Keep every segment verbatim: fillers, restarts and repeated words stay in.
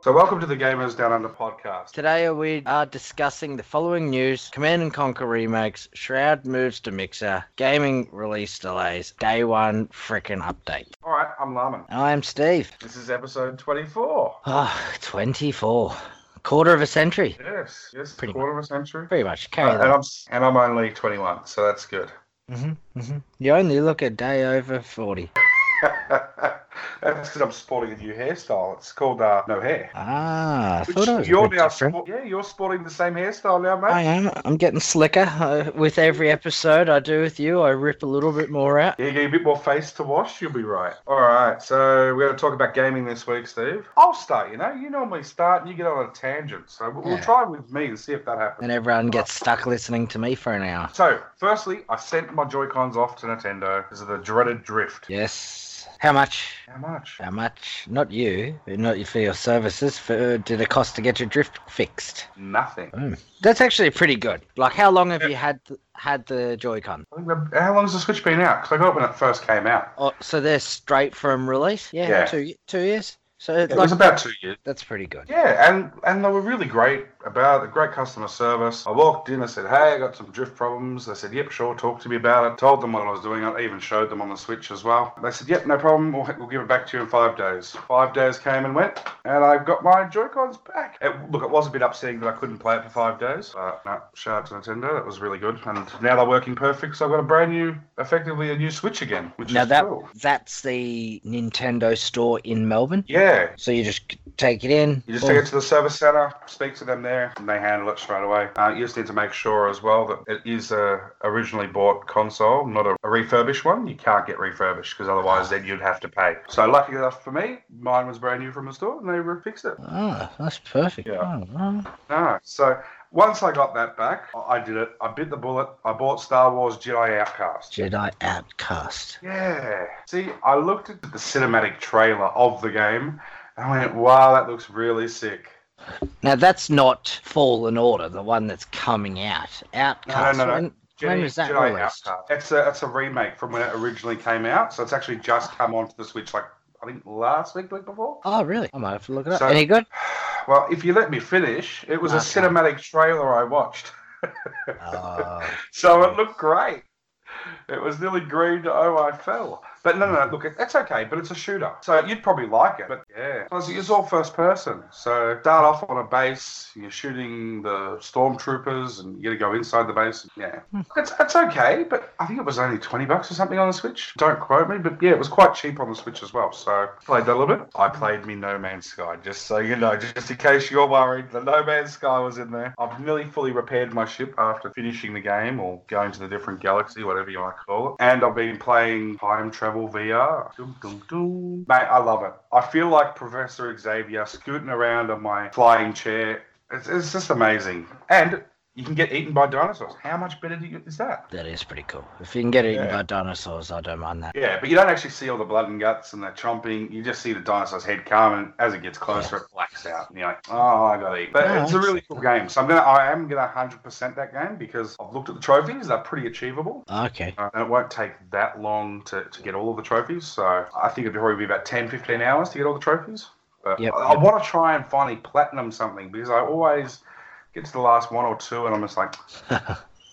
So welcome to the Gamers Down Under podcast. Today we are discussing the following news: Command and Conquer remakes, Shroud moves to Mixer, gaming release delays, day one frickin' update. Alright, I'm Laman. And I'm Steve. This is episode twenty-four. Ah, oh, twenty-four. Quarter of a century. Yes, yes, pretty quarter much. of a century. Pretty much. Carry uh, and, I'm, and I'm only twenty-one, so that's good. Mm-hmm, mm-hmm. You only look a day over forty. That's because I'm sporting a new hairstyle. It's called uh, no hair. Ah, I Which thought I was you're now spor- Yeah, you're sporting the same hairstyle now, mate. I am. I'm getting slicker. Uh, with every episode I do with you, I rip a little bit more out. Yeah, you get a bit more face to wash. You'll be right. All right, so we're going to talk about gaming this week, Steve. I'll start, you know. You normally start and you get on a tangent. So we'll, yeah. we'll try with me and see if that happens. And everyone gets stuck listening to me for an hour. So, firstly, I sent my Joy-Cons off to Nintendo because of the dreaded drift. Yes. How much? How much? How much? Not you, not for your services. For, did it cost to get your drift fixed? Nothing. Mm. That's actually pretty good. Like, how long have yeah. you had th- had the Joy-Con? How long has the Switch been out? Because I got it when it first came out. Oh, so they're straight from release? Yeah, yeah. Two, two years? So yeah, like, it was about two years. That's pretty good. Yeah, and, and they were really great about it, great customer service. I walked in, I said, hey, I got some drift problems. They said, yep, sure, talk to me about it. Told them what I was doing. I even showed them on the Switch as well. They said, yep, no problem. We'll, we'll give it back to you in five days. Five days came and went, and I got my Joy-Cons back. It, look, it was a bit upsetting that I couldn't play it for five days. But no, shout out to Nintendo. That was really good. And now they're working perfect, so I've got a brand new, effectively a new Switch again, which now is that, cool. Now that's the Nintendo store in Melbourne? Yeah. Yeah. So you just take it in. You just or... take it to the service centre, speak to them there, and they handle it straight away. Uh, you just need to make sure as well that it is a originally bought console, not a, a refurbished one. You can't get refurbished because otherwise then you'd have to pay. So lucky enough for me, mine was brand new from the store and they fixed it. Ah, oh, that's perfect. Yeah. Oh, wow. No, so... Once I got that back, I did it. I bit the bullet. I bought Star Wars Jedi Outcast. Jedi Outcast. Yeah. See, I looked at the cinematic trailer of the game, and I went, wow, that looks really sick. Now, that's not Fallen Order, the one that's coming out. Outcast. No, no, no. When, Jedi, when was that Jedi released? Outcast. It's a, it's a remake from when it originally came out, so it's actually just come onto the Switch, like, I think last week, week before. Oh, really? I might have to look it up. So, any good? Well, if you let me finish, it was okay. a cinematic trailer I watched. uh, so it looked great. It was nearly green to oh, I fell. But no, no, no, look, that's okay, but it's a shooter. So you'd probably like it, but yeah. Plus, it's all first person. So start off on a base, you're shooting the stormtroopers, and you got to go inside the base. Yeah. It's, it's okay, but I think it was only twenty bucks or something on the Switch. Don't quote me, but yeah, it was quite cheap on the Switch as well. So played that a little bit. I played me No Man's Sky, just so you know, just in case you're worried. The No Man's Sky was in there. I've nearly fully repaired my ship after finishing the game or going to the different galaxy, whatever you want to call it. And I've been playing Time Travel V R. Dum, dum, dum. Mate, I love it. I feel like Professor Xavier scooting around on my flying chair. It's, it's just amazing. And you can get eaten by dinosaurs. How much better do you, is that? That is pretty cool. If you can get eaten yeah. by dinosaurs, I don't mind that. Yeah, but you don't actually see all the blood and guts and the chomping. You just see the dinosaur's head come, and as it gets closer, yeah. it blacks out. And you're like, oh, I got to eat. But no, it's a really cool game. So I'm gonna, I am going to one hundred percent that game because I've looked at the trophies. They're pretty achievable. Okay. Uh, and it won't take that long to, to get all of the trophies. So I think it'll probably be about ten, fifteen hours to get all the trophies. But yep, I, yep. I want to try and finally platinum something because I always... get to the last one or two, and I'm just like,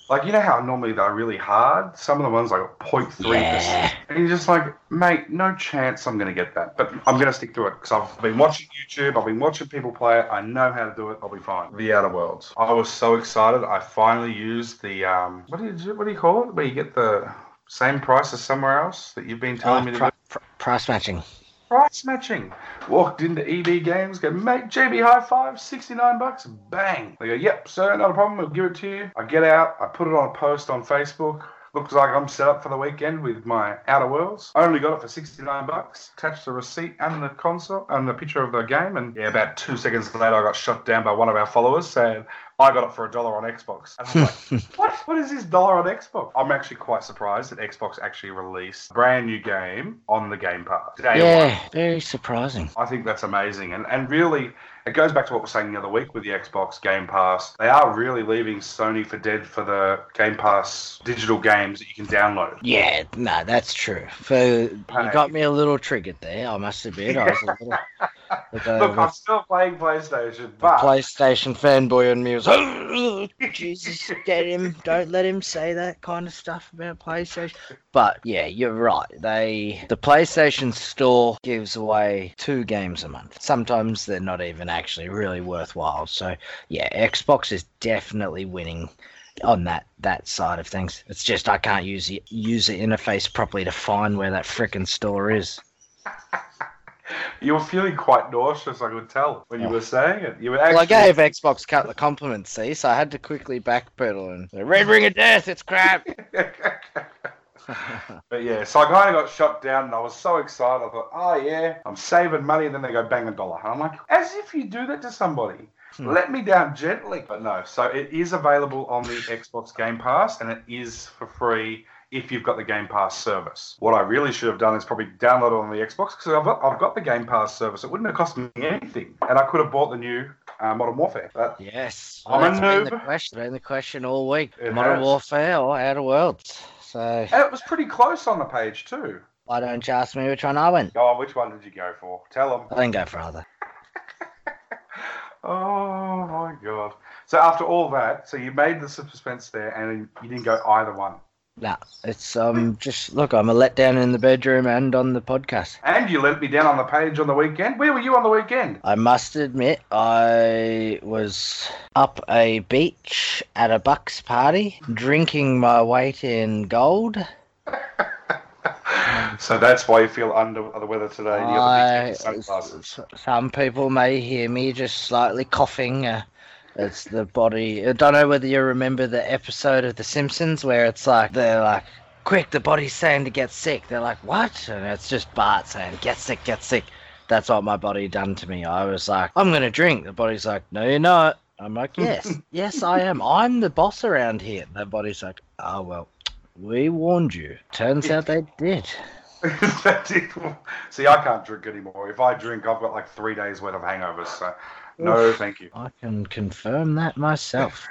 like you know how normally they're really hard. Some of the ones like zero point three percent, yeah. and you're just like, mate, no chance I'm going to get that. But I'm going to stick to it because I've been watching YouTube, I've been watching people play it. I know how to do it. I'll be fine. The Outer Worlds. I was so excited. I finally used the um, what do you what do you call it? Where you get the same price as somewhere else that you've been telling oh, me to pr- do. Pr- price matching. Price matching. Walked into E B Games, go, mate, J B Hi-Fi, sixty-nine bucks, bang. They go, yep, sir, not a problem, we'll give it to you. I get out, I put it on a post on Facebook. Looks like I'm set up for the weekend with my Outer Worlds. I only got it for sixty-nine bucks. Attached the receipt and the console and the picture of the game. And yeah, about two seconds later, I got shot down by one of our followers saying, I got it for a dollar on Xbox. And I was like, what? What is this dollar on Xbox? I'm actually quite surprised that Xbox actually released a brand new game on the Game Pass. Day yeah, one. Very surprising. I think that's amazing. And and really, it goes back to what we were saying the other week with the Xbox Game Pass. They are really leaving Sony for dead for the Game Pass digital games that you can download. Yeah, no, nah, that's true. So you got me a little triggered there, I must admit. I was a little... Look, I'm still playing PlayStation, but... PlayStation fanboy in me was like, oh, Jesus, get him. Don't let him say that kind of stuff about PlayStation. But, yeah, you're right. They The PlayStation Store gives away two games a month. Sometimes they're not even actually really worthwhile. So, yeah, Xbox is definitely winning on that that side of things. It's just I can't use the user interface properly to find where that frickin' store is. You were feeling quite nauseous, I could tell, when you were saying it. You were actually... Well, I gave Xbox a couple of compliments, see, so I had to quickly backpedal and say, Red Ring of Death, it's crap! But yeah, so I kind of got shot down and I was so excited. I thought, oh yeah, I'm saving money, and then they go bang a dollar. And I'm like, as if you do that to somebody. Hmm. Let me down gently. But no, so it is available on the Xbox Game Pass, and it is for free. If you've got the Game Pass service. What I really should have done is probably download it on the Xbox, because I've got, I've got the Game Pass service. It wouldn't have cost me anything. And I could have bought the new uh, Modern Warfare. But yes. I'm well, a noob. Been the question, been the question all week. It Modern has. Warfare or Outer Worlds. So. And it was pretty close on the page too. Why don't you ask me which one I went? Oh, which one did you go for? Tell them. I didn't go for either. Oh, my God. So after all that, so you made the suspense there and you didn't go either one. Nah, it's um just, look, I'm a letdown in the bedroom and on the podcast. And you let me down on the page on the weekend. Where were you on the weekend? I must admit, I was up a beach at a Bucks party, drinking my weight in gold. So that's why you feel under the weather today. You I, sunglasses. Some people may hear me just slightly coughing, uh, it's the body. I don't know whether you remember the episode of The Simpsons where it's like, they're like, quick, the body's saying to get sick. They're like, what? And it's just Bart saying, get sick, get sick. That's what my body done to me. I was like, I'm going to drink. The body's like, no, you're not. I'm like, yes, yes, I am. I'm the boss around here. The body's like, oh, well, we warned you. Turns out they did. See, I can't drink anymore. If I drink, I've got like three days worth of hangovers, so... No, thank you. I can confirm that myself.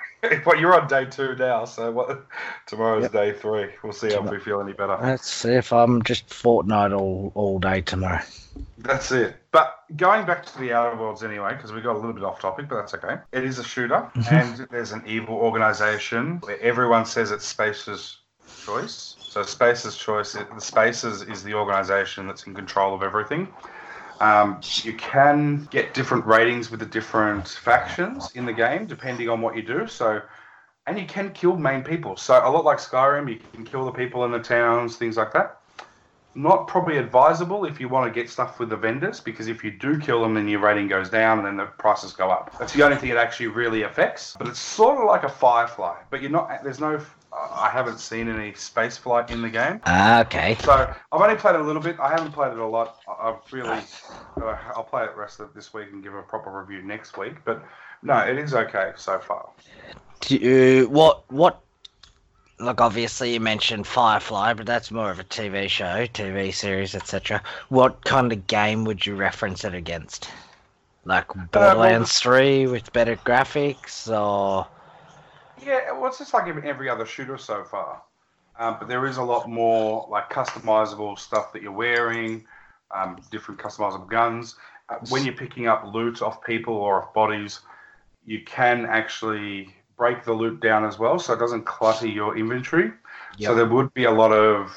Well, you're on day two now, so what? Tomorrow's yep. day three. We'll see Tom- if we feel any better. Let's see if I'm just Fortnite all, all day tomorrow. That's it. But going back to the Outer Worlds anyway, because we got a little bit off topic, but that's okay. It is a shooter, and there's an evil organization where everyone says it's Spacer's Choice. So Spacer's Choice, it, the Spacer's is the organization that's in control of everything. Um, you can get different ratings with the different factions in the game, depending on what you do. So, and you can kill main people. So a lot like Skyrim, you can kill the people in the towns, things like that. Not probably advisable if you want to get stuff with the vendors, because if you do kill them, then your rating goes down and then the prices go up. That's the only thing it actually really affects. But it's sort of like a Firefly, but you're not. There's no. I haven't seen any spaceflight in the game. Ah, okay. So I've only played it a little bit. I haven't played it a lot. I've really. Uh, I'll play it rest of this week and give a proper review next week. But no, it is okay so far. Do you, what what? Look, obviously you mentioned Firefly, but that's more of a T V show, T V series, et cetera. What kind of game would you reference it against? Like Borderlands three with better graphics, or? Yeah, well, it's just like every other shooter so far, um, but there is a lot more like customizable stuff that you're wearing, um, different customizable guns. Uh, when you're picking up loot off people or off bodies, you can actually break the loot down as well, so it doesn't clutter your inventory. Yep. So there would be a lot of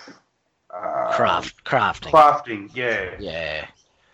uh, craft, crafting, crafting, yeah, yeah.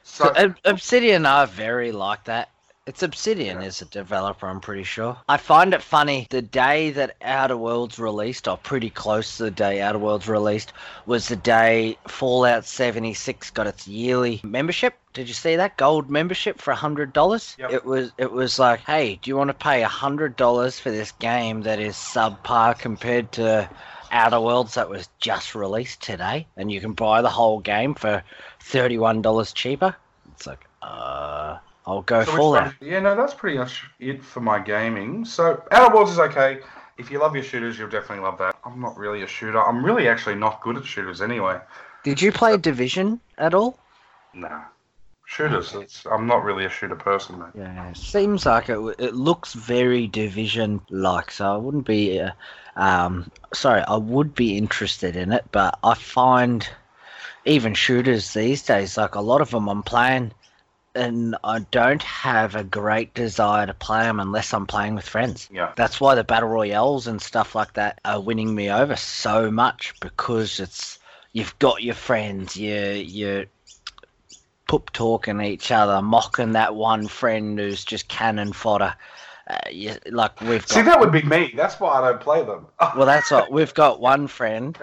So, so Obsidian are very like that. It's Obsidian yeah. as a developer, I'm pretty sure. I find it funny, the day that Outer Worlds released, or pretty close to the day Outer Worlds released, was the day Fallout seventy-six got its yearly membership. Did you see that? Gold membership for one hundred dollars? Yep. It was it was like, hey, do you want to pay one hundred dollars for this game that is subpar compared to Outer Worlds that was just released today? And you can buy the whole game for thirty-one dollars cheaper? It's like, uh... I'll go so for that. Yeah, no, that's pretty much it for my gaming. So, Outer Worlds is okay. If you love your shooters, you'll definitely love that. I'm not really a shooter. I'm really actually not good at shooters anyway. Did you play Division at all? Nah. Shooters, it's, I'm not really a shooter person, mate. Yeah, seems like it. It looks very Division-like, so I wouldn't be. Uh, um, sorry, I would be interested in it, but I find even shooters these days, like a lot of them, I'm playing, and I don't have a great desire to play them unless I'm playing with friends. Yeah, that's why the battle royales and stuff like that are winning me over so much, because it's you've got your friends, you you. Talking each other, mocking that one friend who's just cannon fodder. Uh, you, like we've got, see, that would be me. That's why I don't play them. Well, that's what we've got. One friend,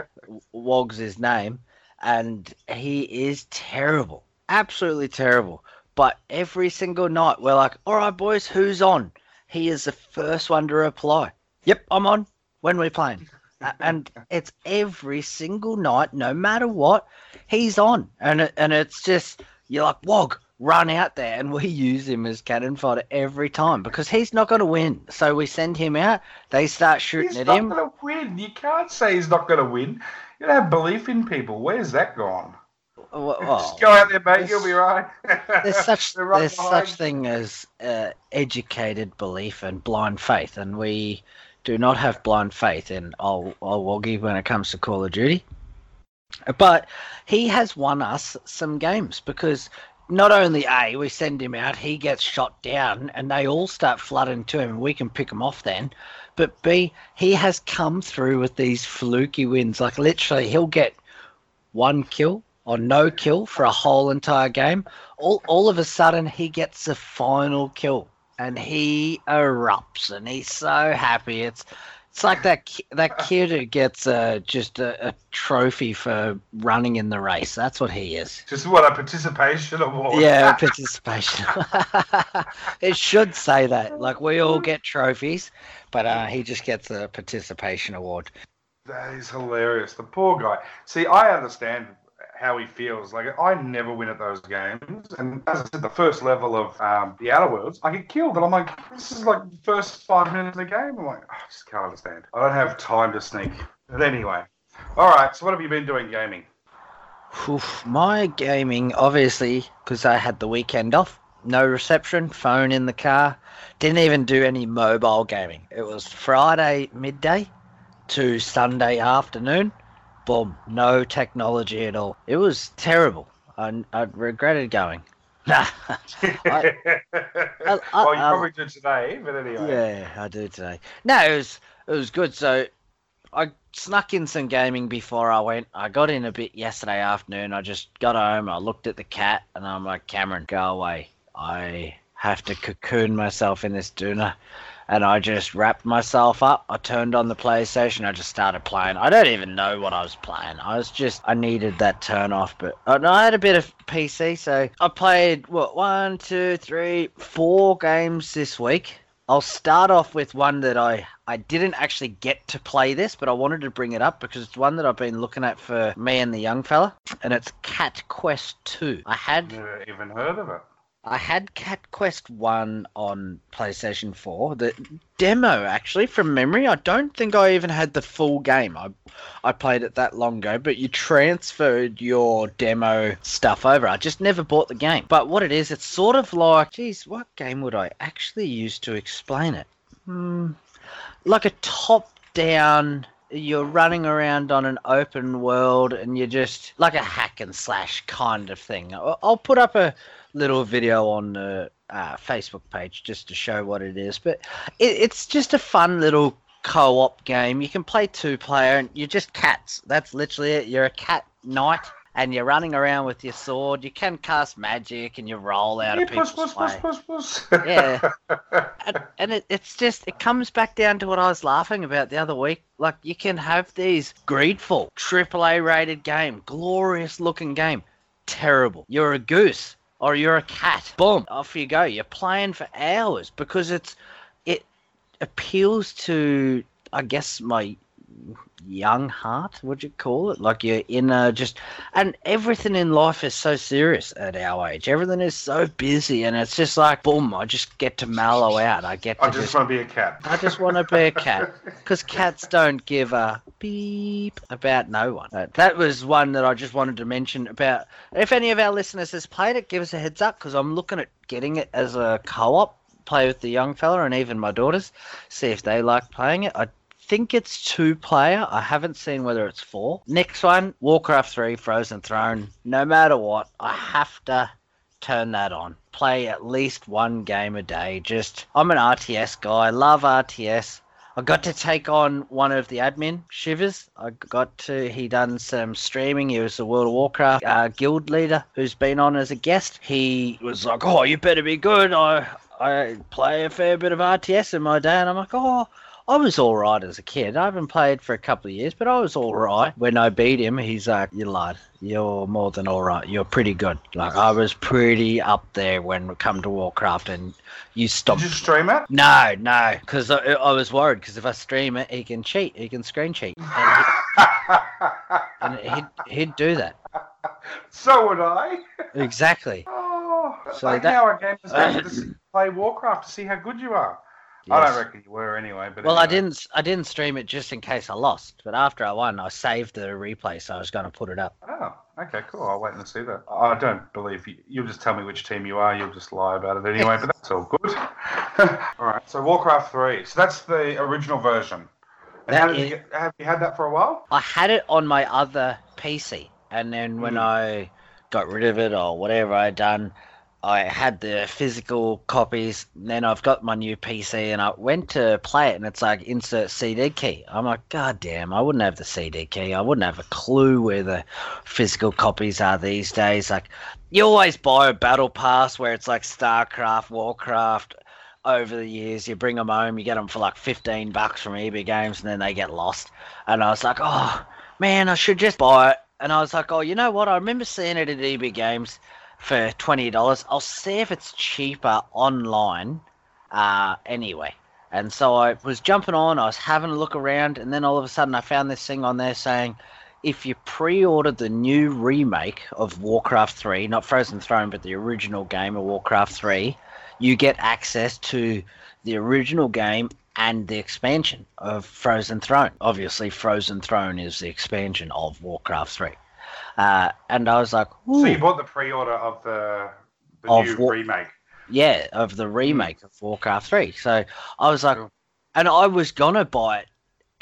Wog's his name, and he is terrible, absolutely terrible. But every single night we're like, "All right, boys, who's on?" He is the first one to reply. Yep, I'm on. When are we playing? Uh, and it's every single night, no matter what, he's on, and it, and it's just. You're like, Wog, run out there, and we use him as cannon fodder every time because he's not going to win. So we send him out. They start shooting he's at him. He's not going to win. You can't say he's not going to win. You don't have belief in people. Where's that gone? Well, just go out there, mate. You'll be right. There's such right there's behind. such thing as uh, educated belief and blind faith, and we do not have blind faith in old, old Woggy when it comes to Call of Duty. But he has won us some games because not only A, we send him out, he gets shot down and they all start flooding to him and we can pick him off then. But B, he has come through with these fluky wins. Like literally he'll get one kill or no kill for a whole entire game. All, all of a sudden he gets the final kill and he erupts and he's so happy. It's... It's like that ki- that kid who gets uh, just a, a trophy for running in the race. That's what he is. Just what, a participation award? Yeah, a participation. It should say that. Like, we all get trophies, but uh, he just gets a participation award. That is hilarious. The poor guy. See, I understand how he feels. Like, I never win at those games. And as I said, the first level of um, The Outer Worlds, I get killed. And I'm like, this is like the first five minutes of the game. I'm like, oh, I just can't understand. I don't have time to sneak. But anyway. All right, so what have you been doing gaming? Oof, my gaming, obviously, because I had the weekend off. No reception, phone in the car. Didn't even do any mobile gaming. It was Friday midday to Sunday afternoon. Boom, no technology at all. It was terrible. I, I regretted going. Nah. I, I, I, well, you probably do today, but anyway. Yeah, I do today. No, it was, it was good. So I snuck in some gaming before I went. I got in a bit yesterday afternoon. I just got home. I looked at the cat, and I'm like, Cameron, go away. I have to cocoon myself in this doona. And I just wrapped myself up. I turned on the PlayStation. I just started playing. I don't even know what I was playing. I was just, I needed that turn off. But I had a bit of P C. So I played, what, one, two, three, four games this week. I'll start off with one that I, I didn't actually get to play this, but I wanted to bring it up because it's one that I've been looking at for me and the young fella. And it's Cat Quest two. I had never even heard of it. I had Cat Quest one on PlayStation four, the demo actually, from memory. I don't think I even had the full game. I I played it that long ago, but you transferred your demo stuff over. I just never bought the game. But what it is, it's sort of like, geez, what game would I actually use to explain it? Hmm, like a top-down... You're running around on an open world and you're just like a hack and slash kind of thing. I'll put up a little video on the uh, Facebook page just to show what it is. But it, it's just a fun little co-op game. You can play two player and you're just cats. That's literally it. You're a cat knight and you're running around with your sword. You can cast magic and you roll out yeah, of people's push, push, push, push, push. Yeah. and and it, it's just, it comes back down to what I was laughing about the other week. Like, you can have these Greedfall, triple A rated game, glorious looking game. Terrible. You're a goose or you're a cat. Boom. Off you go. You're playing for hours because it's it appeals to, I guess, my young heart, would you call it? Like, you're in a just... And everything in life is so serious at our age. Everything is so busy and it's just like, boom, I just get to mellow out. I get to I just, just want to be a cat. I just want to be a cat. Because cats don't give a beep, about no one. So that was one that I just wanted to mention about. If any of our listeners has played it, give us a heads up, because I'm looking at getting it as a co-op, play with the young fella and even my daughters, see if they like playing it. I think it's two-player. I haven't seen whether it's four. Next one, Warcraft three, Frozen Throne. No matter what, I have to turn that on. Play at least one game a day. Just, I'm an R T S guy. Love R T S. I got to take on one of the admin, Shivers. I got to, he done some streaming. He was the World of Warcraft uh, guild leader who's been on as a guest. He was like, oh, you better be good. I, I play a fair bit of R T S in my day. And I'm like, oh, I was all right as a kid. I haven't played for a couple of years, but I was all right. When I beat him, he's like, you lied. You're more than all right. You're pretty good. Like, I was pretty up there when we come to Warcraft, and you stopped. Did you stream it? No, no, because I, I was worried, because if I stream it, he can cheat. He can screen cheat. And, he, and he'd, he'd do that. So would I. Exactly. Oh, so like that, now a game is going to see, play Warcraft to see how good you are. Yes. I don't reckon you were anyway. But well, anyway. I didn't. I didn't stream it just in case I lost. But after I won, I saved the replay, so I was going to put it up. Oh, okay, cool. I'll wait and see that. I don't believe you. You'll just tell me which team you are. You'll just lie about it anyway. But that's all good. All right. So Warcraft three. So that's the original version. And how did is, you get, have you had that for a while? I had it on my other P C, and then when mm. I got rid of it or whatever I'd done, I had the physical copies, and then I've got my new P C, and I went to play it, and it's like, insert C D key. I'm like, god damn, I wouldn't have the C D key. I wouldn't have a clue where the physical copies are these days. Like, you always buy a battle pass where it's like StarCraft, Warcraft. Over the years, you bring them home, you get them for like fifteen bucks from E B Games, and then they get lost. And I was like, oh, man, I should just buy it. And I was like, oh, you know what? I remember seeing it at E B Games for twenty dollars, I'll see if it's cheaper online uh, anyway. And so I was jumping on, I was having a look around, and then all of a sudden I found this thing on there saying, if you pre-order the new remake of Warcraft three, not Frozen Throne, but the original game of Warcraft three, you get access to the original game and the expansion of Frozen Throne. Obviously, Frozen Throne is the expansion of Warcraft three. Uh, and I was like, ooh. So you bought the pre-order of the, the of new War- remake? Yeah, of the remake of Warcraft three. So I was like, cool. And I was going to buy it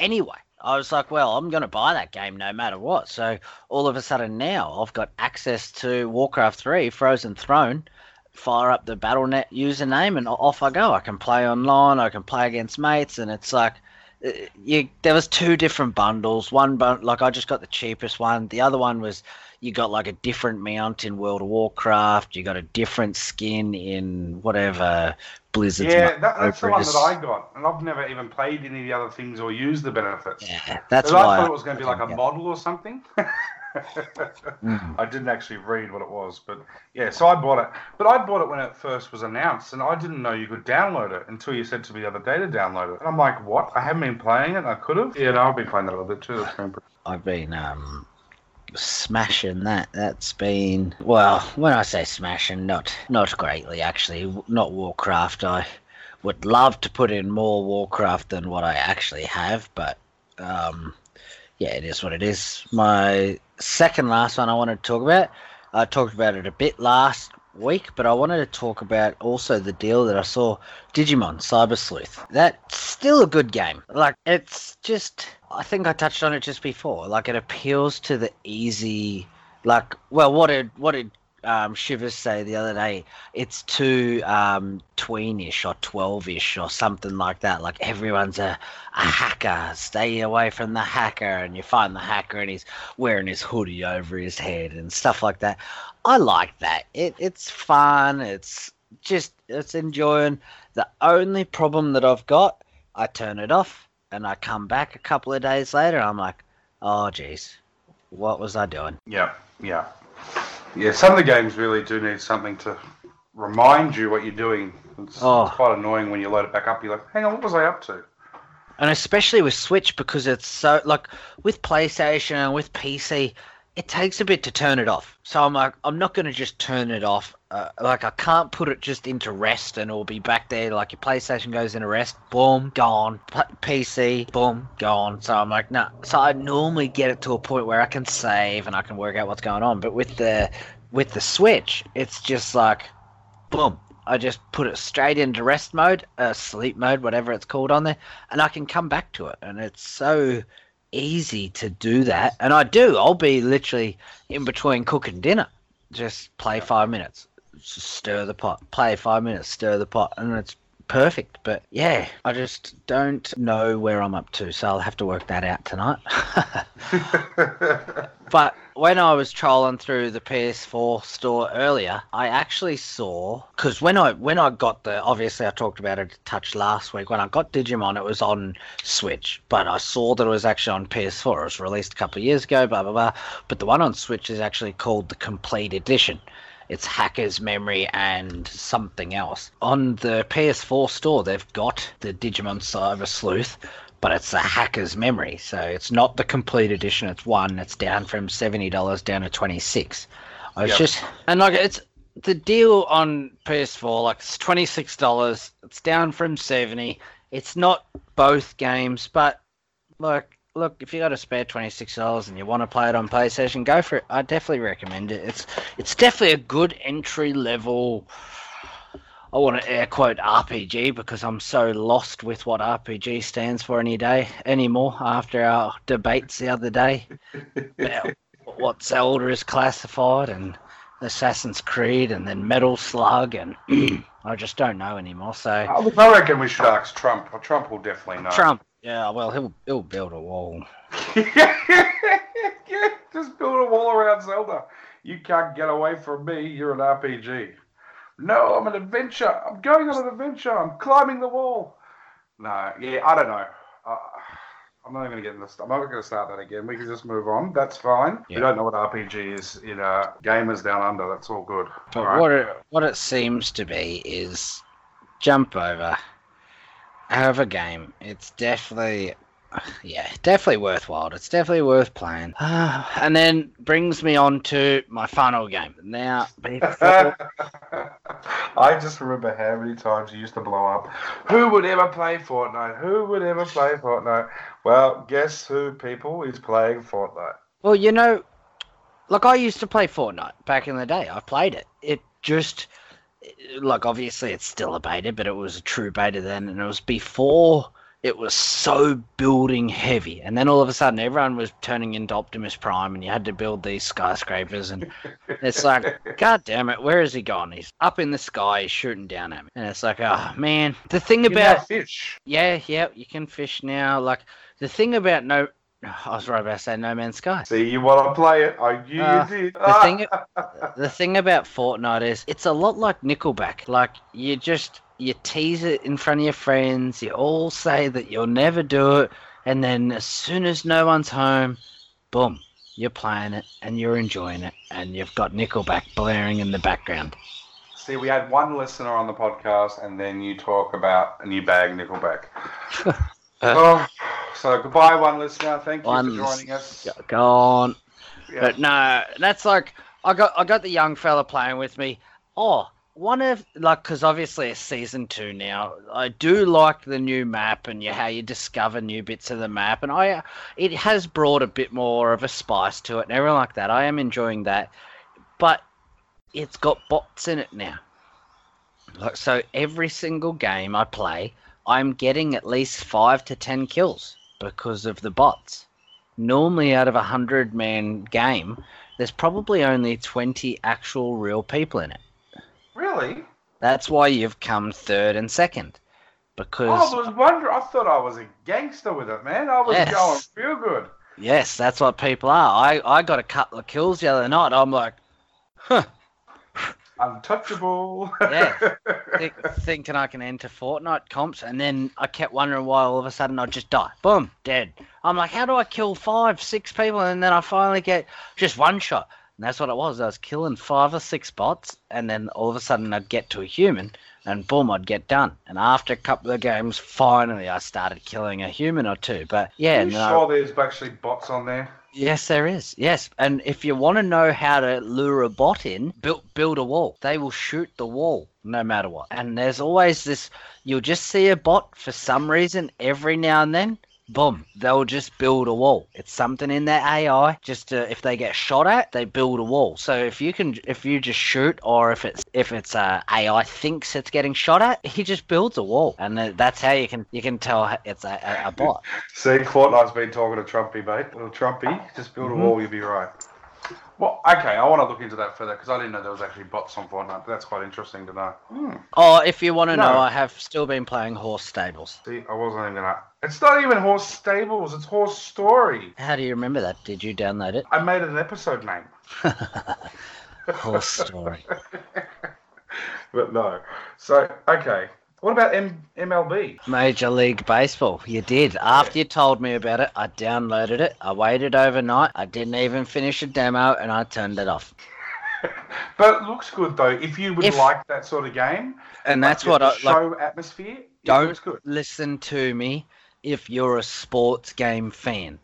anyway. I was like, well, I'm going to buy that game no matter what. So all of a sudden now I've got access to Warcraft three, Frozen Throne, fire up the Battle dot net username, and off I go. I can play online, I can play against mates, and it's like, You, there was two different bundles. One, bun- like I just got the cheapest one. The other one was you got like a different mount in World of Warcraft. You got a different skin in whatever Blizzard's. Yeah, that, that's the one that I got, and I've never even played any of the other things or used the benefits. Yeah, that's why I thought it was going to be like a model or something. mm. I didn't actually read what it was, but yeah, so I bought it. But I bought it when it first was announced, and I didn't know you could download it until you said to me the other day to download it. And I'm like, what? I haven't been playing it. I could have. Yeah, no, I've been playing that a little bit too. I've been um, smashing that. That's been, well, when I say smashing, not not greatly actually. Not Warcraft. I would love to put in more Warcraft than what I actually have, but um, yeah, it is what it is. My second last one I wanted to talk about, I talked about it a bit last week, but I wanted to talk about also the deal that I saw, Digimon Cyber Sleuth. That's still a good game. Like, it's just, I think I touched on it just before. Like, it appeals to the easy, like, well, what did what did um, Shivers say the other day? It's too um, tweenish or twelve-ish or something like that. Like, everyone's a, a hacker. Stay away from the hacker. And you find the hacker and he's wearing his hoodie over his head and stuff like that. I like that. It, it's fun. It's just, it's enjoying. The only problem that I've got, I turn it off and I come back a couple of days later and I'm like, oh, geez, what was I doing? Yeah, yeah. Yeah, some of the games really do need something to remind you what you're doing. It's, oh. it's quite annoying when you load it back up. You're like, hang on, what was I up to? And especially with Switch, because it's so, like, with PlayStation and with P C, it takes a bit to turn it off. So I'm like, I'm not going to just turn it off. Uh, like, I can't put it just into rest and it'll be back there. Like, your PlayStation goes into rest, boom, gone. P- PC, boom, gone. So I'm like, nah. So I normally get it to a point where I can save and I can work out what's going on. But with the with the Switch, it's just like, boom. I just put it straight into rest mode, uh, sleep mode, whatever it's called on there, and I can come back to it. And it's so easy to do that. And I do. I'll be literally in between cooking dinner. Just play five minutes, stir the pot, play five minutes, stir the pot, and it's perfect. But yeah, I just don't know where I'm up to, so I'll have to work that out tonight. But when I was trolling through the P S four store earlier, I actually saw, because when I when I got the, obviously I talked about it a touch last week, when I got Digimon, it was on Switch, but I saw that it was actually on P S four. It was released a couple of years ago, blah, blah, blah. But the one on Switch is actually called the Complete Edition. It's Hacker's Memory and something else. On the P S four store, they've got the Digimon Cyber Sleuth, but it's a Hacker's Memory, so it's not the Complete Edition. It's one. It's down from seventy dollars down to twenty six. I was yep. just and like it's the deal on P S four, like it's twenty six dollars. It's down from seventy. It's not both games, but like look, if you got a spare twenty six dollars and you want to play it on PlayStation, go for it. I definitely recommend it. It's it's definitely a good entry level. I want to air quote R P G because I'm so lost with what R P G stands for any day anymore after our debates the other day about what Zelda is classified and Assassin's Creed and then Metal Slug and I just don't know anymore. So I reckon we should ask Trump. Trump will definitely know. Trump, yeah, well he'll he'll build a wall. yeah, just build a wall around Zelda. You can't get away from me. You're an R P G. No, I'm an adventure. I'm going on an adventure. I'm climbing the wall. No, yeah, I don't know. Uh, I'm not even going to get in this. I'm not going to start that again. We can just move on. That's fine. Yeah. We don't know what R P G is in uh, Gamers Down Under. That's all good. But all right. what, it, what it seems to be is jump over, have a game. It's definitely, yeah, definitely worthwhile. It's definitely worth playing. And then brings me on to my final game. Now, before... I just remember how many times you used to blow up. Who would ever play Fortnite? Who would ever play Fortnite? Well, guess who, people, is playing Fortnite? Well, you know, look, I used to play Fortnite back in the day. I played it. It just, like, obviously it's still a beta, but it was a true beta then, and it was before it was so building heavy. And then all of a sudden, everyone was turning into Optimus Prime and you had to build these skyscrapers. And it's like, God damn it, where is he gone? He's up in the sky, he's shooting down at me. And it's like, oh, man. The thing you about... fish. Yeah, yeah, you can fish now. Like, the thing about no... I was right about to say No Man's Sky. See, you want to play it. I knew uh, you did. The thing, the thing about Fortnite is it's a lot like Nickelback. Like, you just... you tease it in front of your friends, you all say that you'll never do it, and then as soon as no one's home, boom, you're playing it, and you're enjoying it, and you've got Nickelback blaring in the background. See, we had one listener on the podcast, and then you talk about, and you bag Nickelback. oh, so goodbye, one listener. Thank you one for joining us. Go on. Yeah. But no, that's like, I got, I got the young fella playing with me. Oh, One of, like, because obviously it's season two now. I do like the new map and you, how you discover new bits of the map. And I, it has brought a bit more of a spice to it and everything like that. I am enjoying that. But it's got bots in it now. Like, so every single game I play, I'm getting at least five to ten kills because of the bots. Normally out of a hundred-man game, there's probably only twenty actual real people in it. Really? That's why you've come third and second, because I was wondering. I thought I was a gangster with it, man. I was yes. going feel good. Yes, that's what people are. I, I got a couple of kills the other night. I'm like, huh, untouchable. yeah, Th- thinking I can enter Fortnite comps, and then I kept wondering why all of a sudden I just die. Boom, dead. I'm like, how do I kill five, six people, and then I finally get just one shot. And that's what it was. I was killing five or six bots, and then all of a sudden I'd get to a human, and boom, I'd get done. And after a couple of games, finally I started killing a human or two. But yeah, are you no. sure there's actually bots on there? Yes, there is. Yes. And if you want to know how to lure a bot in, build, build a wall. They will shoot the wall no matter what. And there's always this, you'll just see a bot for some reason every now and then. Boom, they'll just build a wall. It's something in their A I, just to, if they get shot at, they build a wall. So if you can, if you just shoot, or if it's if it's uh, A I thinks it's getting shot at, he just builds a wall, and that's how you can you can tell it's a, a, a bot. See, Fortnite's been talking to Trumpy, mate. Little Trumpy, just build mm-hmm. a wall, you'll be right. Well, okay, I want to look into that further, because I didn't know there was actually bots on Fortnite, but that's quite interesting to know. Hmm. Oh, if you want to no. know, I have still been playing Horse Stables. See, I wasn't even gonna... It's not even Horse Stables, it's Horse Story. How do you remember that? Did you download it? I made it an episode name. Horse Story. But no. So, okay. What about M- MLB? Major League Baseball. You did. After yeah. you told me about it, I downloaded it. I waited overnight. I didn't even finish a demo, and I turned it off. But it looks good, though. If you would if, like that sort of game, and that's like, what I show like, atmosphere. Don't good. listen to me. If you're a sports game fan,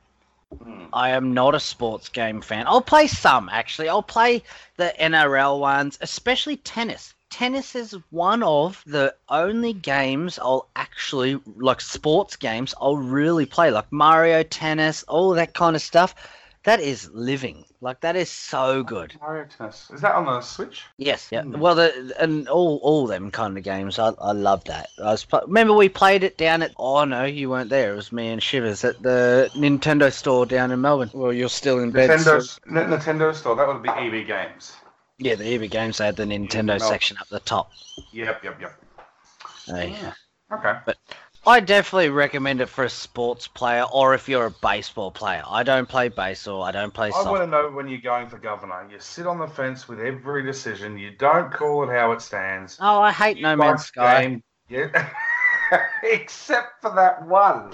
mm. I am not a sports game fan. I'll play some actually. I'll play the N R L ones, especially tennis. Tennis is one of the only games I'll actually, like sports games, I'll really play. Like Mario Tennis, all that kind of stuff. That is living. Like, that is so good. Mario Tennis. Is that on the Switch? Yes. Yeah. Mm. Well, the, and all all them kind of games, I, I love that. I was Remember we played it down at... Oh, no, you weren't there. It was me and Shivers at the Nintendo store down in Melbourne. Well, you're still in bed. So. N- Nintendo store. That would be E B Games. Yeah, the E B Games, they had the Nintendo no. section up the top. Yep, yep, yep. There you go. Okay. But I definitely recommend it for a sports player, or if you're a baseball player. I don't play baseball, I don't play softball. I want to know when you're going for governor. You sit on the fence with every decision. You don't call it how it stands. Oh, I hate you No Man's Sky. Yeah. Except for that one.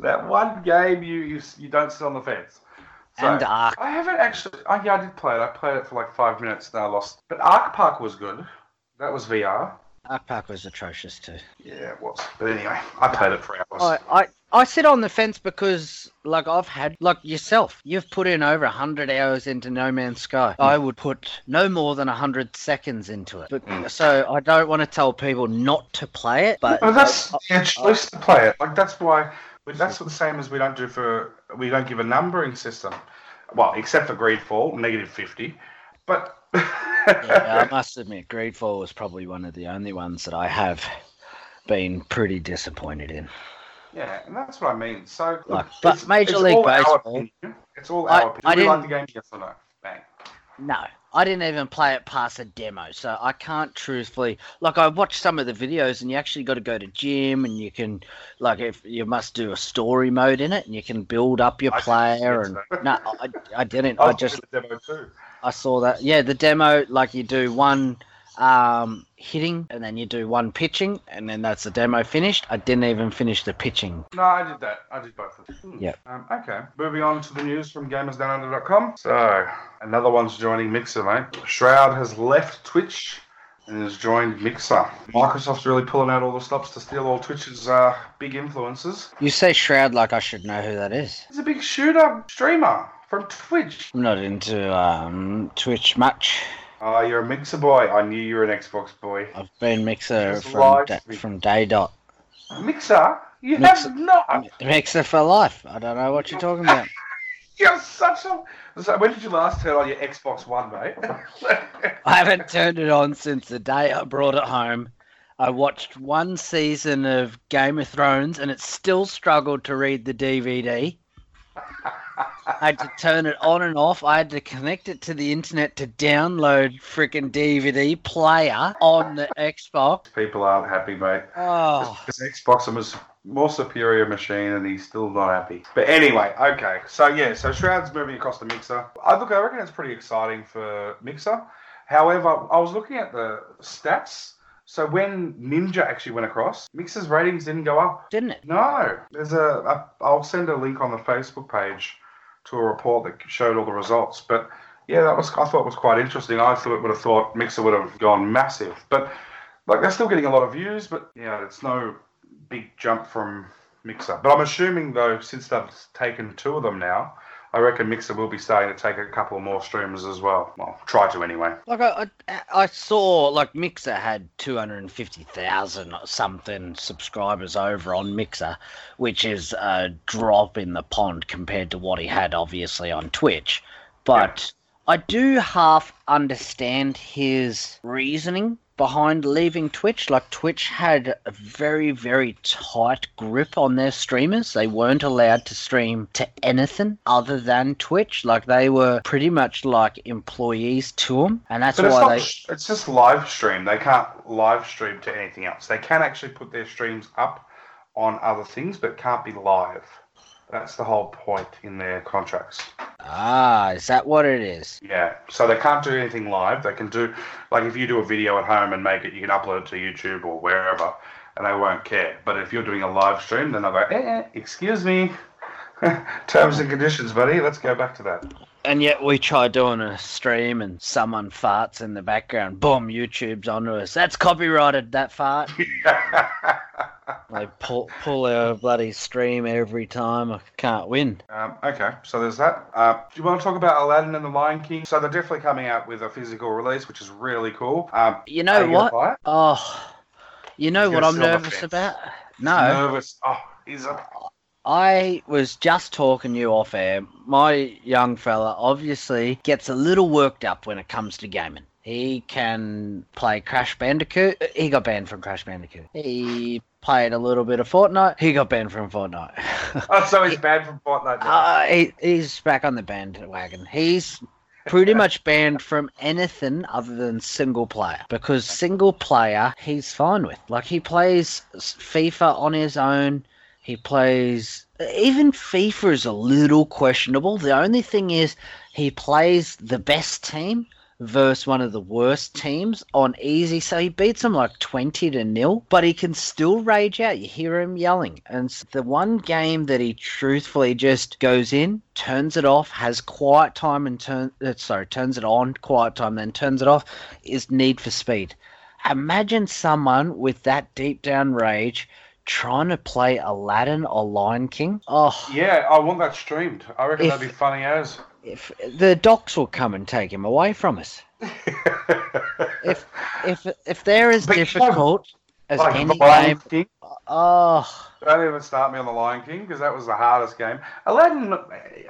That one game you, you, you don't sit on the fence. So, and Ark. I haven't actually... Oh, yeah, I did play it. I played it for like five minutes and I lost. But Ark Park was good. That was V R. Ark Park was atrocious too. Yeah, it was. But anyway, I played it for hours. I, I, I sit on the fence because, like, I've had... Like, yourself. You've put in over one hundred hours into No Man's Sky. Mm. I would put no more than one hundred seconds into it. But, mm. So I don't want to tell people not to play it, but... No, that's... I, yeah, it's I, to play it. Like, that's why... That's the same as we don't do for, we don't give a numbering system. Well, except for Greedfall, negative fifty. But yeah, I must admit, Greedfall was probably one of the only ones that I have been pretty disappointed in. Yeah, and that's what I mean. So, like, but it's, Major it's League Baseball, it's all our opinion. I, I do you like the game? Yes or no? Bang. No, I didn't even play it past a demo, so I can't truthfully... Like, I watched some of the videos, and you actually got to go to gym, and you can... Like, if you must do a story mode in it, and you can build up your I player, and... So. No, I, I didn't. I, I just... The demo too. I saw that. Yeah, the demo, like, you do one um, hitting, and then you do one pitching, and then that's the demo finished. I didn't even finish the pitching. No, I did that. I did both of them. Yeah. Um, okay, moving on to the news from gamers down under dot com. So... Another one's joining Mixer, mate. Shroud has left Twitch and has joined Mixer. Microsoft's really pulling out all the stops to steal all Twitch's uh, big influences. You say Shroud like I should know who that is. He's a big shooter streamer from Twitch. I'm not into um, Twitch much. Oh, uh, you're a Mixer boy. I knew you were an Xbox boy. I've been Mixer from, da- from day dot. Mixer? You Mixer, have not. Mixer for life. I don't know what you're talking about. You're such a... So when did you last turn on your Xbox One, mate? I haven't turned it on since the day I brought it home. I watched one season of Game of Thrones, and it still struggled to read the D V D. I had to turn it on and off. I had to connect it to the internet to download frickin' D V D player on the Xbox. People aren't happy, mate. Oh. This Xbox was more superior machine, and he's still not happy. But anyway, okay. So, yeah, so Shroud's moving across to Mixer. I look, I reckon it's pretty exciting for Mixer. However, I was looking at the stats. So when Ninja actually went across, Mixer's ratings didn't go up. Didn't it? No. There's a, a I'll send a link on the Facebook page to a report that showed all the results. But yeah, that was I thought it was quite interesting. I thought it would have thought Mixer would have gone massive. But like they're still getting a lot of views, but yeah, it's no big jump from Mixer. But I'm assuming though, since they've taken two of them now, I reckon Mixer will be starting to take a couple more streamers as well. Well, try to anyway. Like I, I, I saw, like Mixer had two hundred fifty thousand or something subscribers over on Mixer, which is a drop in the pond compared to what he had obviously on Twitch. But yeah. I do half understand his reasoning behind leaving Twitch. Like Twitch had a very, very tight grip on their streamers. They weren't allowed to stream to anything other than Twitch. Like they were pretty much like employees to them, and that's but why it's they. It's just live stream. They can't live stream to anything else. They can actually put their streams up on other things, but can't be live. That's the whole point in their contracts. Ah, is that what it is? Yeah. So they can't do anything live. They can do, like if you do a video at home and make it, you can upload it to YouTube or wherever, and they won't care. But if you're doing a live stream, then they'll go, eh, excuse me. Terms and conditions, buddy. Let's go back to that. And yet we try doing a stream and someone farts in the background. Boom, YouTube's onto us. That's copyrighted, that fart. They pull pull our bloody stream every time. I can't win. Um, okay, so there's that. Uh, do you want to talk about Aladdin and the Lion King? So they're definitely coming out with a physical release, which is really cool. Um, you know what? You oh, you know what I'm nervous about? No. Nervous. Oh, he's a... I was just talking to you off air. My young fella obviously gets a little worked up when it comes to gaming. He can play Crash Bandicoot. He got banned from Crash Bandicoot. He played a little bit of Fortnite. He got banned from Fortnite. Oh, so he's he, banned from Fortnite now. Uh, he, he's back on the bandwagon. He's pretty much banned from anything other than single player, because single player he's fine with. Like he plays FIFA on his own. He plays... Even FIFA is a little questionable. The only thing is he plays the best team versus one of the worst teams on easy. So he beats them like twenty to nil, but he can still rage out. You hear him yelling. And the one game that he truthfully just goes in, turns it off, has quiet time and turn... Sorry, turns it on, quiet time, then turns it off, is Need for Speed. Imagine someone with that deep down rage... trying to play Aladdin or Lion King. Oh yeah, I want that streamed. I reckon if, that'd be funny as. If the docs will come and take him away from us. if if if they're as but difficult as like any Lion game. King. Oh. Don't even start me on the Lion King, because that was the hardest game. Aladdin,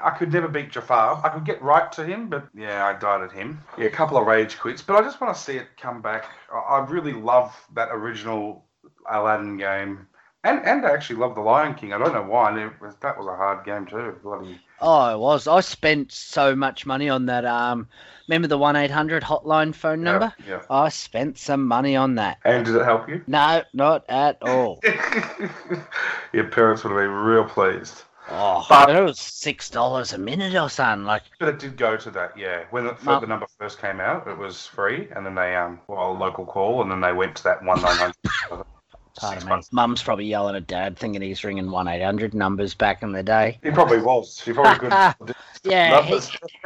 I could never beat Jafar. I could get right to him, but yeah, I died at him. Yeah, a couple of rage quits, but I just want to see it come back. I really love that original Aladdin game. And and I actually love The Lion King. I don't know why. It was, that was a hard game too. Bloody. Oh, it was. I spent so much money on that. Um, remember the one eight hundred hotline phone number? Yeah, yeah. I spent some money on that. And did it help you? No, not at all. Your parents would have been real pleased. Oh, but, but it was six dollars a minute or something. Like, but it did go to that, yeah. When the, uh, the number first came out, it was free. And then they, um, well, local call, and then they went to that one nine hundred. Mum's probably yelling at Dad, thinking he's ringing one eight hundred numbers back in the day. He probably was. He probably couldn't. Yeah, he,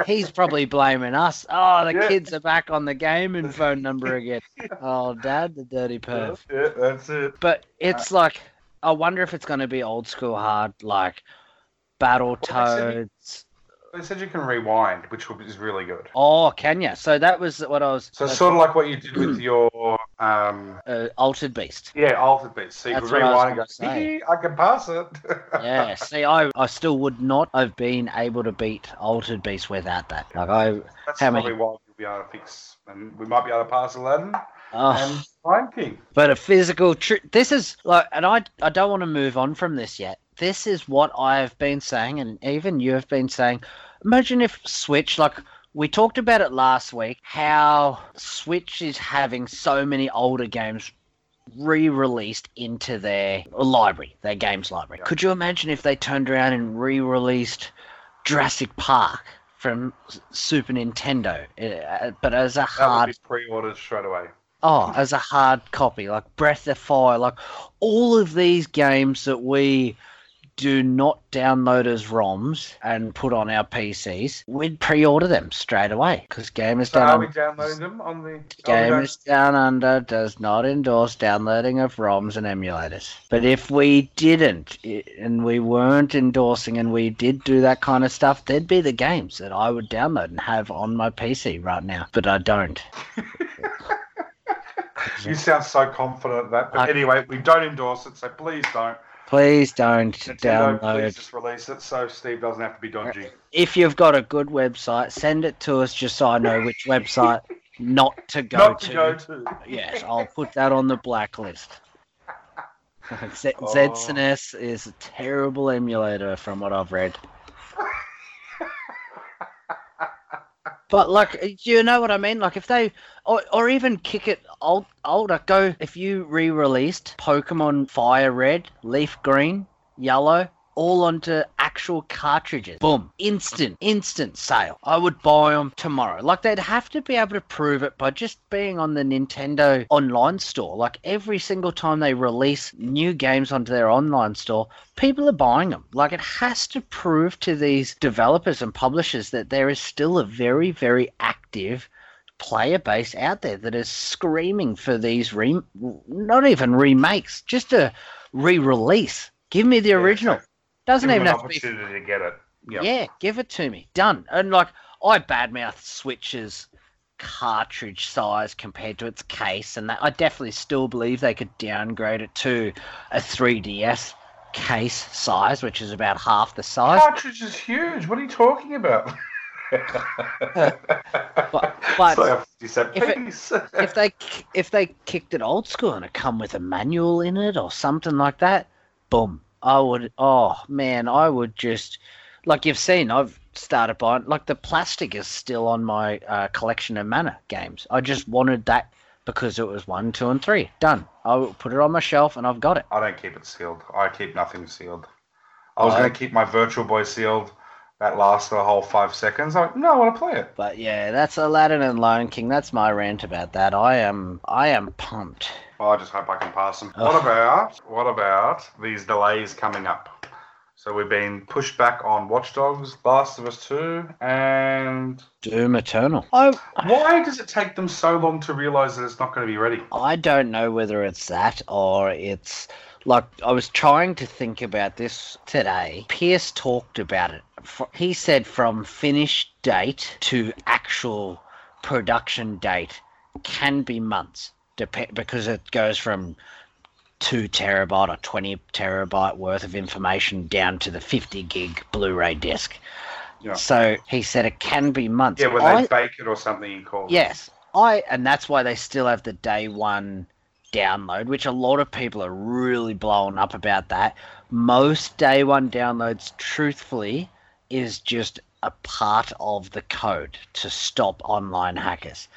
he's probably blaming us. Oh, the yeah. kids are back on the game and phone number again. Oh, Dad, the dirty perv. Yeah, that's it. But it's uh, like, I wonder if it's going to be old school hard, like Battletoads. They said you can rewind, which is really good. Oh, can you? So that was what I was... So sort of like what you did with your... Um, uh, Altered Beast. Yeah, Altered Beast. So you could rewind and go, hey, I can pass it. Yeah, see, I, I still would not have been able to beat Altered Beast without that. Like I, That's how probably many... why we'll be able to fix... And we might be able to pass Aladdin oh. and Lion King. But a physical... Tr- this is... like, And I, I don't want to move on from this yet. This is what I've been saying, and even you have been saying. Imagine if Switch, like we talked about it last week, how Switch is having so many older games re-released into their library, their games library. Could you imagine if they turned around and re-released Jurassic Park from Super Nintendo, but as a hard... That would be pre-ordered straight away. Oh, as a hard copy, like Breath of Fire, like all of these games that we... do not download as ROMs and put on our P Cs, we'd pre-order them straight away because Game is so Down Under. Are we downloading them on the Game on the... is Down Under does not endorse downloading of ROMs and emulators. But if we didn't it, and we weren't endorsing and we did do that kind of stuff, there'd be the games that I would download and have on my P C right now. But I don't. You sound so confident of that. But I... anyway, we don't endorse it, so please don't. Please don't Nintendo, download. Please just release it so Steve doesn't have to be dodgy. If you've got a good website, send it to us just so I know which website not to go not to. Not to go to. Yes, I'll put that on the blacklist. Z- oh. Z S N S is a terrible emulator from what I've read. But, like, you know what I mean? Like, if they... Or, or even kick it old, older. Go, if you re-released Pokemon Fire Red, Leaf Green, Yellow, all onto actual cartridges. Boom. Instant, instant sale. I would buy them tomorrow. Like, they'd have to be able to prove it by just being on the Nintendo online store. Like, every single time they release new games onto their online store, people are buying them. Like, it has to prove to these developers and publishers that there is still a very, very active player base out there that is screaming for these re- not even remakes, just a re-release. Give me the yeah, original. Doesn't even have to be opportunity to get it. Yep. Yeah, give it to me. Done. And like I badmouth Switch's cartridge size compared to its case, and that I definitely still believe they could downgrade it to a three D S case size, which is about half the size. Cartridge is huge. What are you talking about? but but so if, it, if they if they kicked it old school and it come with a manual in it or something like that, boom. I would, oh man, I would just, like you've seen, I've started buying, like the plastic is still on my uh, collection of Mana games. I just wanted that because it was one, two, and three. Done. I will put it on my shelf and I've got it. I don't keep it sealed. I keep nothing sealed. I was uh, going to keep my Virtual Boy sealed. That lasted a whole five seconds. I'm like, no, I want to play it. But yeah, that's Aladdin and Lion King. That's my rant about that. I am, I am pumped. Well, I just hope I can pass them. Ugh. What about what about these delays coming up? So we've been pushed back on Watch Dogs, Last of Us two, and Doom Eternal. Oh, why does it take them so long to realise that it's not going to be ready? I don't know whether it's that or it's like I was trying to think about this today. Pierce talked about it. He said from finish date to actual production date can be months dep- because it goes from two terabyte or twenty terabyte worth of information down to the fifty gig Blu-ray disc. Yeah. So he said it can be months. Yeah, well, they I, bake it or something you call it. Yes. I, and that's why they still have the day one download, which a lot of people are really blowing up about that. Most day one downloads, truthfully, is just a part of the code to stop online hackers.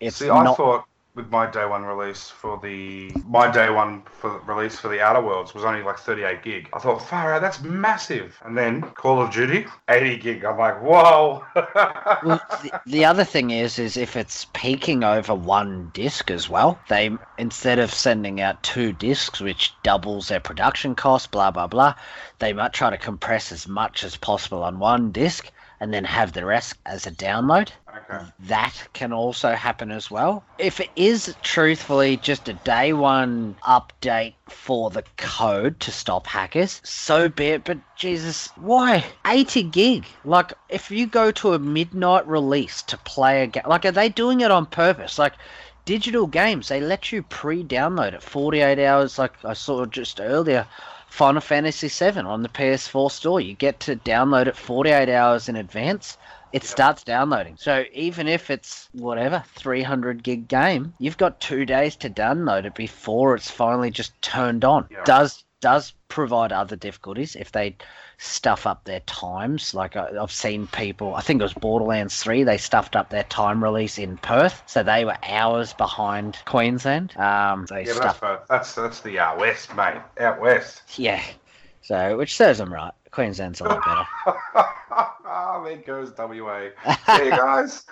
It's See, I not... thought with my day one release for the my day one for release for the Outer Worlds was only like thirty-eight gig. I thought, far out, that's massive. And then Call of Duty, eighty gig. I'm like, whoa. Well, the, the other thing is, is if it's peaking over one disc as well, they instead of sending out two discs, which doubles their production cost, blah blah blah, they might try to compress as much as possible on one disc and then have the rest as a download. Okay. That can also happen as well. If it is truthfully just a day one update for the code to stop hackers, so be it. But Jesus, why? eighty gig. Like, if you go to a midnight release to play a game, like, are they doing it on purpose? Like, digital games, they let you pre-download it forty-eight hours, like I saw just earlier. Final Fantasy seven on the P S four store. You get to download it forty-eight hours in advance. It yep. starts downloading. So even if it's, whatever, three hundred gig game, you've got two days to download it before it's finally just turned on. Yep. Does does provide other difficulties if they stuff up their times. Like I, I've seen people, I think it was Borderlands three, they stuffed up their time release in Perth. So they were hours behind Queensland. Um, they yeah, stuffed... but that's, that's, that's the out west, mate. Out west. Yeah. So, which serves them right. Queensland's a lot better. There goes W A. Hey guys,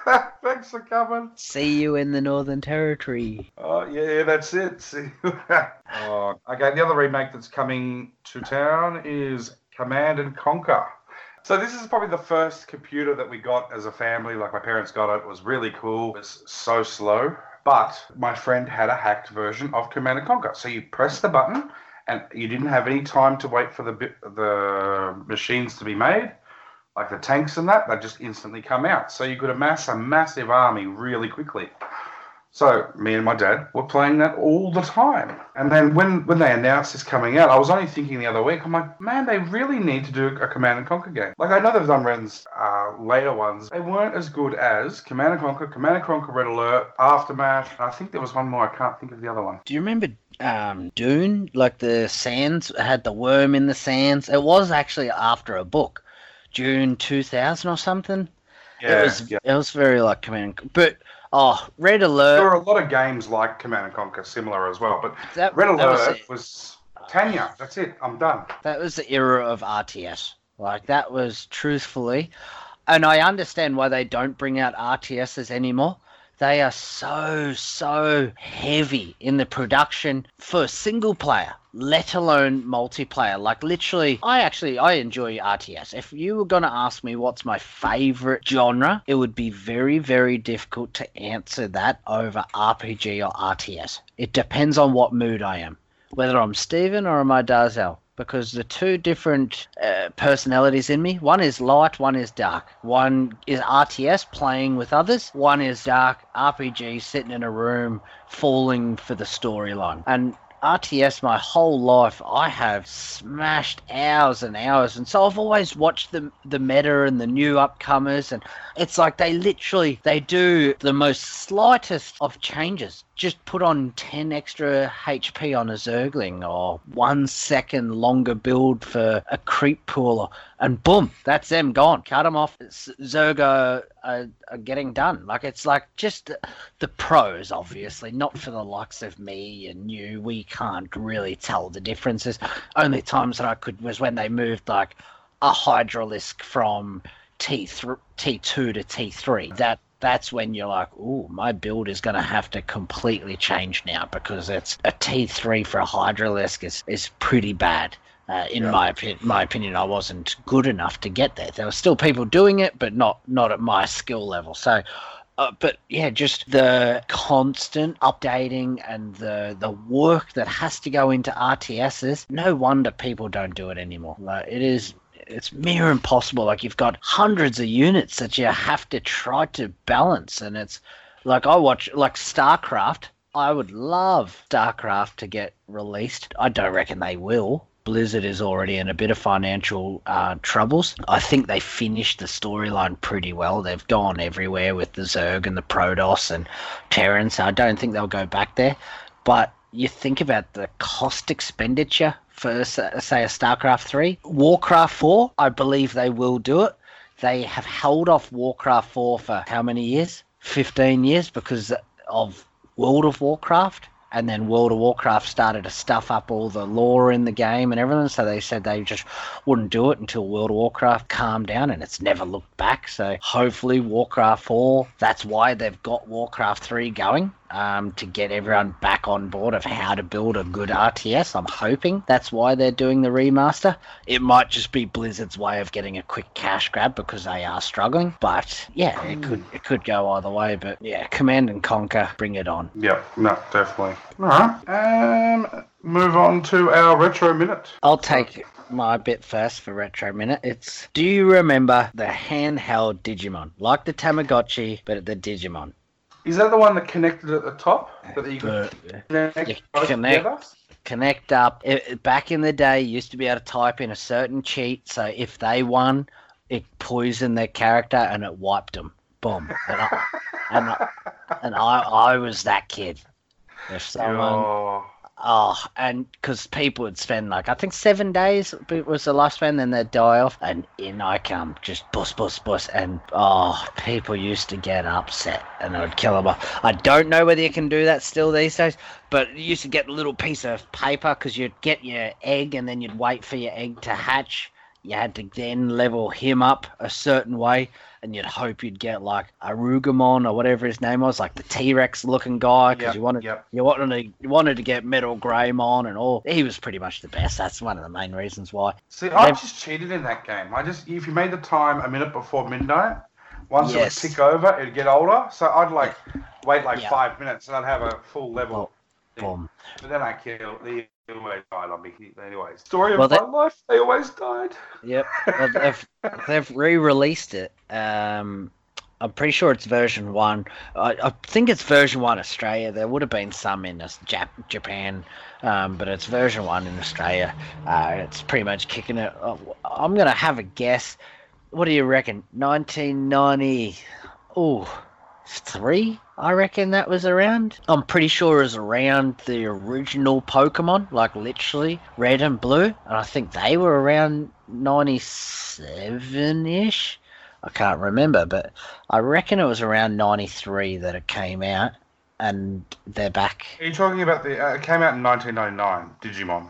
thanks for coming. See you in the Northern Territory. Oh yeah, that's it. See you. Oh, okay, the other remake that's coming to town is Command and Conquer. So this is probably the first computer that we got as a family. Like, my parents got it. It was really cool. It was so slow. But my friend had a hacked version of Command and Conquer. So you press the button and you didn't have any time to wait for the the machines to be made. Like the tanks and that, they just instantly come out. So you could amass a massive army really quickly. So me and my dad were playing that all the time. And then when, when they announced this coming out, I was only thinking the other week, I'm like, man, they really need to do a Command and Conquer game. Like, I know they've done Ren's uh, later ones. They weren't as good as Command and Conquer, Command and Conquer Red Alert, Aftermath. And I think there was one more. I can't think of the other one. Do you remember um, Dune? Like, the sands had the worm in the sands. It was actually after a book. June two thousand or something. Yeah, it was, yeah. It was very like Command and Conquer. But, oh, Red Alert. There were a lot of games like Command and Conquer, similar as well. But that, Red that Alert was, was Tanya. That's it. I'm done. That was the era of R T S. Like, that was truthfully. And I understand why they don't bring out R T Ss anymore. They are so, so heavy in the production for single player, let alone multiplayer. Like, literally, I actually, I enjoy R T S. If you were going to ask me what's my favorite genre, it would be very, very difficult to answer that over R P G or R T S. It depends on what mood I am, whether I'm Steven or am I Darzel, because the two different uh, personalities in me, one is light, one is dark. One is R T S, playing with others. One is dark, R P G, sitting in a room, falling for the storyline. And R T S, my whole life, I have smashed hours and hours. And so I've always watched the, the meta and the new upcomers. And it's like they literally, they do the most slightest of changes. Just put on ten extra H P on a Zergling, or one second longer build for a creep pool, and boom, that's them gone. Cut them off. Zergo are, are getting done. Like, it's like just the pros, obviously, not for the likes of me and you. We can't really tell the differences. Only times that I could was when they moved like a Hydralisk from T three, T two to T three. That. That's when you're like, ooh, my build is going to have to completely change now, because it's a T three for a Hydralisk is, is pretty bad. Uh, in yeah. my my opinion, I wasn't good enough to get there. There were still people doing it, but not, not at my skill level. So, uh, but yeah, just the constant updating and the, the work that has to go into R T Ss, no wonder people don't do it anymore. Like, it is... it's mere impossible. Like, you've got hundreds of units that you have to try to balance, and it's like I watch like StarCraft. I would love StarCraft to get released. I don't reckon they will. Blizzard is already in a bit of financial uh, troubles. I think they finished the storyline pretty well. They've gone everywhere with the Zerg and the Protoss and Terrans. I don't think they'll go back there. But you think about the cost expenditure for, say, a StarCraft three. Warcraft four, I believe they will do it. They have held off Warcraft four for how many years? fifteen years, because of World of Warcraft. And then World of Warcraft started to stuff up all the lore in the game and everything. So they said they just wouldn't do it until World of Warcraft calmed down, and it's never looked back. So hopefully Warcraft four, that's why they've got Warcraft three going, um, to get everyone back on board of how to build a good R T S. I'm hoping that's why they're doing the remaster. It might just be Blizzard's way of getting a quick cash grab, because they are struggling. But yeah, it could it could go either way. But yeah, Command and Conquer, bring it on. Yeah, no, definitely. All right. Um, move on to our Retro Minute. I'll take my bit first for Retro Minute. It's, do you remember the handheld Digimon? Like the Tamagotchi, but the Digimon. Is that the one that connected at the top? That you but, connect, you connect, connect up. It, it, back in the day, you used to be able to type in a certain cheat, so if they won, it poisoned their character and it wiped them. Boom. And I, and I, and I, I was that kid. If someone, oh, oh and because people would spend like, I think seven days was the lifespan, then they'd die off, and in I come, just bus, bus, bus, and oh, people used to get upset, and I would kill them off. I don't know whether you can do that still these days, but you used to get a little piece of paper, because you'd get your egg, and then you'd wait for your egg to hatch. you had to then level him up a certain way, and you'd hope you'd get like Arugamon or whatever his name was, like the T-Rex looking guy, because yep, you wanted yep. you wanted to you wanted to get Metal Greymon and all. He was pretty much the best. That's one of the main reasons why. See, I They've... just cheated in that game. I just if you made the time a minute before midnight, once yes. it would tick over, it'd get older. So I'd like wait like yep. five minutes and I'd have a full level. Oh, boom. But then I kill the. They always died on me. Anyways, story of well, they, my life. They always died. Yep. Well, they've, they've re-released it. Um, I'm pretty sure it's version one. I, I think it's version one Australia. There would have been some in Jap- Japan, um, but it's version one in Australia. Uh, it's pretty much kicking it. I'm gonna have a guess. What do you reckon? nineteen ninety. Oh. Three, I reckon that was around. I'm pretty sure it was around the original Pokemon, like literally Red and Blue, and I think they were around ninety-seven-ish. I can't remember, but I reckon it was around ninety-three that it came out, and they're back. Are you talking about the? Uh, it came out in nineteen ninety-nine. Digimon.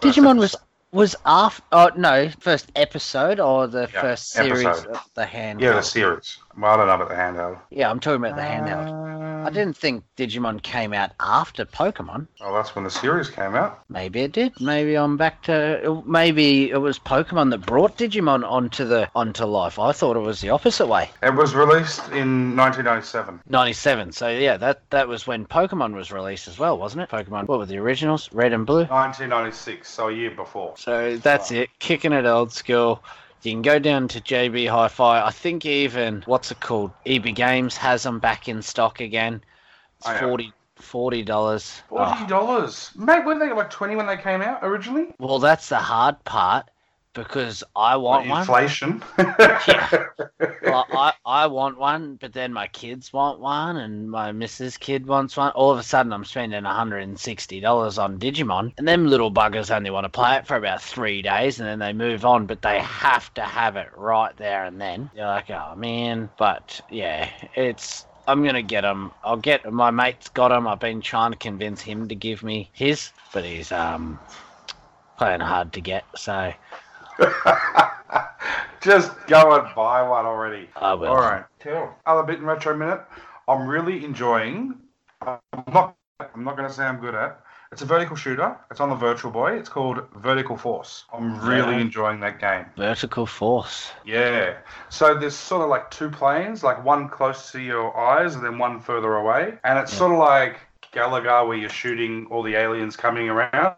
Digimon was was after. Oh no, first episode or the yeah, first series episode. Of the handheld. Yeah, the series. Well, I don't know about the handheld. Yeah, I'm talking about the handheld. Um, I didn't think Digimon came out after Pokemon. Oh, that's when the series came out. Maybe it did. Maybe I'm back to... Maybe it was Pokemon that brought Digimon onto the onto life. I thought it was the opposite way. It was released in nineteen ninety-seven. ninety-seven. So, yeah, that, that was when Pokemon was released as well, wasn't it? Pokemon, what were the originals? Red and Blue? nineteen ninety-six, so a year before. So that's oh. it. Kicking it old school. You can go down to J B Hi-Fi. I think even, what's it called? E B Games has them back in stock again. It's forty dollars. forty dollars. forty dollars. Oh. Mate, weren't they like twenty when they came out originally? Well, that's the hard part because I want like inflation. one. Inflation. Yeah. Well, I, I want one, but then my kids want one and my missus' kid wants one. All of a sudden, I'm spending one hundred sixty dollars on Digimon, and them little buggers only want to play it for about three days, and then they move on, but they have to have it right there and then. You're like, oh, man. But, yeah, it's... I'm going to get them. I'll get... My mate's got them. I've been trying to convince him to give me his, but he's um playing hard to get, so... Just go and buy one already. I will. All right. Other bit in Retro Minute. I'm really enjoying. I'm not. I'm not going to say I'm good at. It's a vertical shooter. It's on the Virtual Boy. It's called Vertical Force. I'm really yeah. enjoying that game. Vertical Force. Yeah. So there's sort of like two planes, like one close to your eyes and then one further away, and it's yeah. sort of like Galaga where you're shooting all the aliens coming around.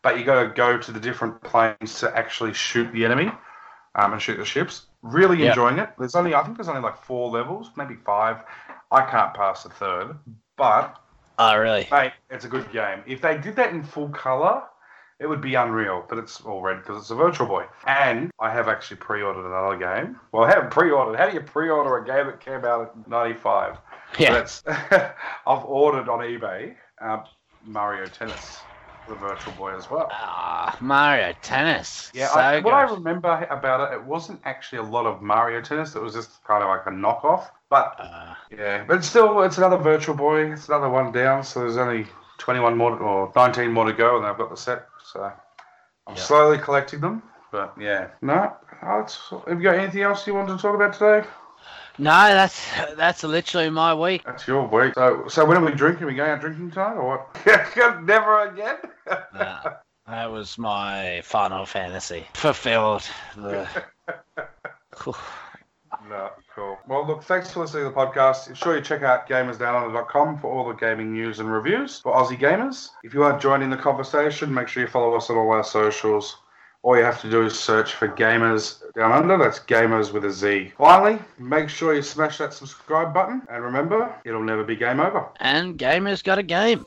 But you got to go to the different planes to actually shoot the enemy um, and shoot the ships. Really yep. enjoying it. There's only, I think there's only like four levels, maybe five. I can't pass the third, but oh, really? Mate, it's a good game. If they did that in full color, it would be unreal. But it's all red because it's a Virtual Boy. And I have actually pre-ordered another game. Well, I haven't pre-ordered. How do you pre-order a game that came out in ninety-five? Yeah. That's, I've ordered on eBay uh, Mario Tennis. The Virtual Boy as well. Ah, oh, Mario Tennis. Yeah, so I, what I remember about it, it wasn't actually a lot of Mario Tennis. It was just kind of like a knockoff. But uh, yeah, but it's still, it's another Virtual Boy. It's another one down. So there's only twenty-one more to, or nineteen more to go, and I've got the set. So I'm yep. slowly collecting them. But yeah, no. Have you got anything else you want to talk about today? No, that's that's literally my week. That's your week. So, so when are we drinking? Are we going out drinking tonight or what? Never again? Nah, that was my Final Fantasy. Fulfilled. The... No, cool. Well, look, thanks for listening to the podcast. Sure, you check out gamers down under dot com for all the gaming news and reviews for Aussie gamers. If you aren't joining the conversation, make sure you follow us on all our socials. All you have to do is search for Gamers Down Under. That's Gamers with a Z. Finally, make sure you smash that subscribe button. And remember, it'll never be game over. And Gamers got a game.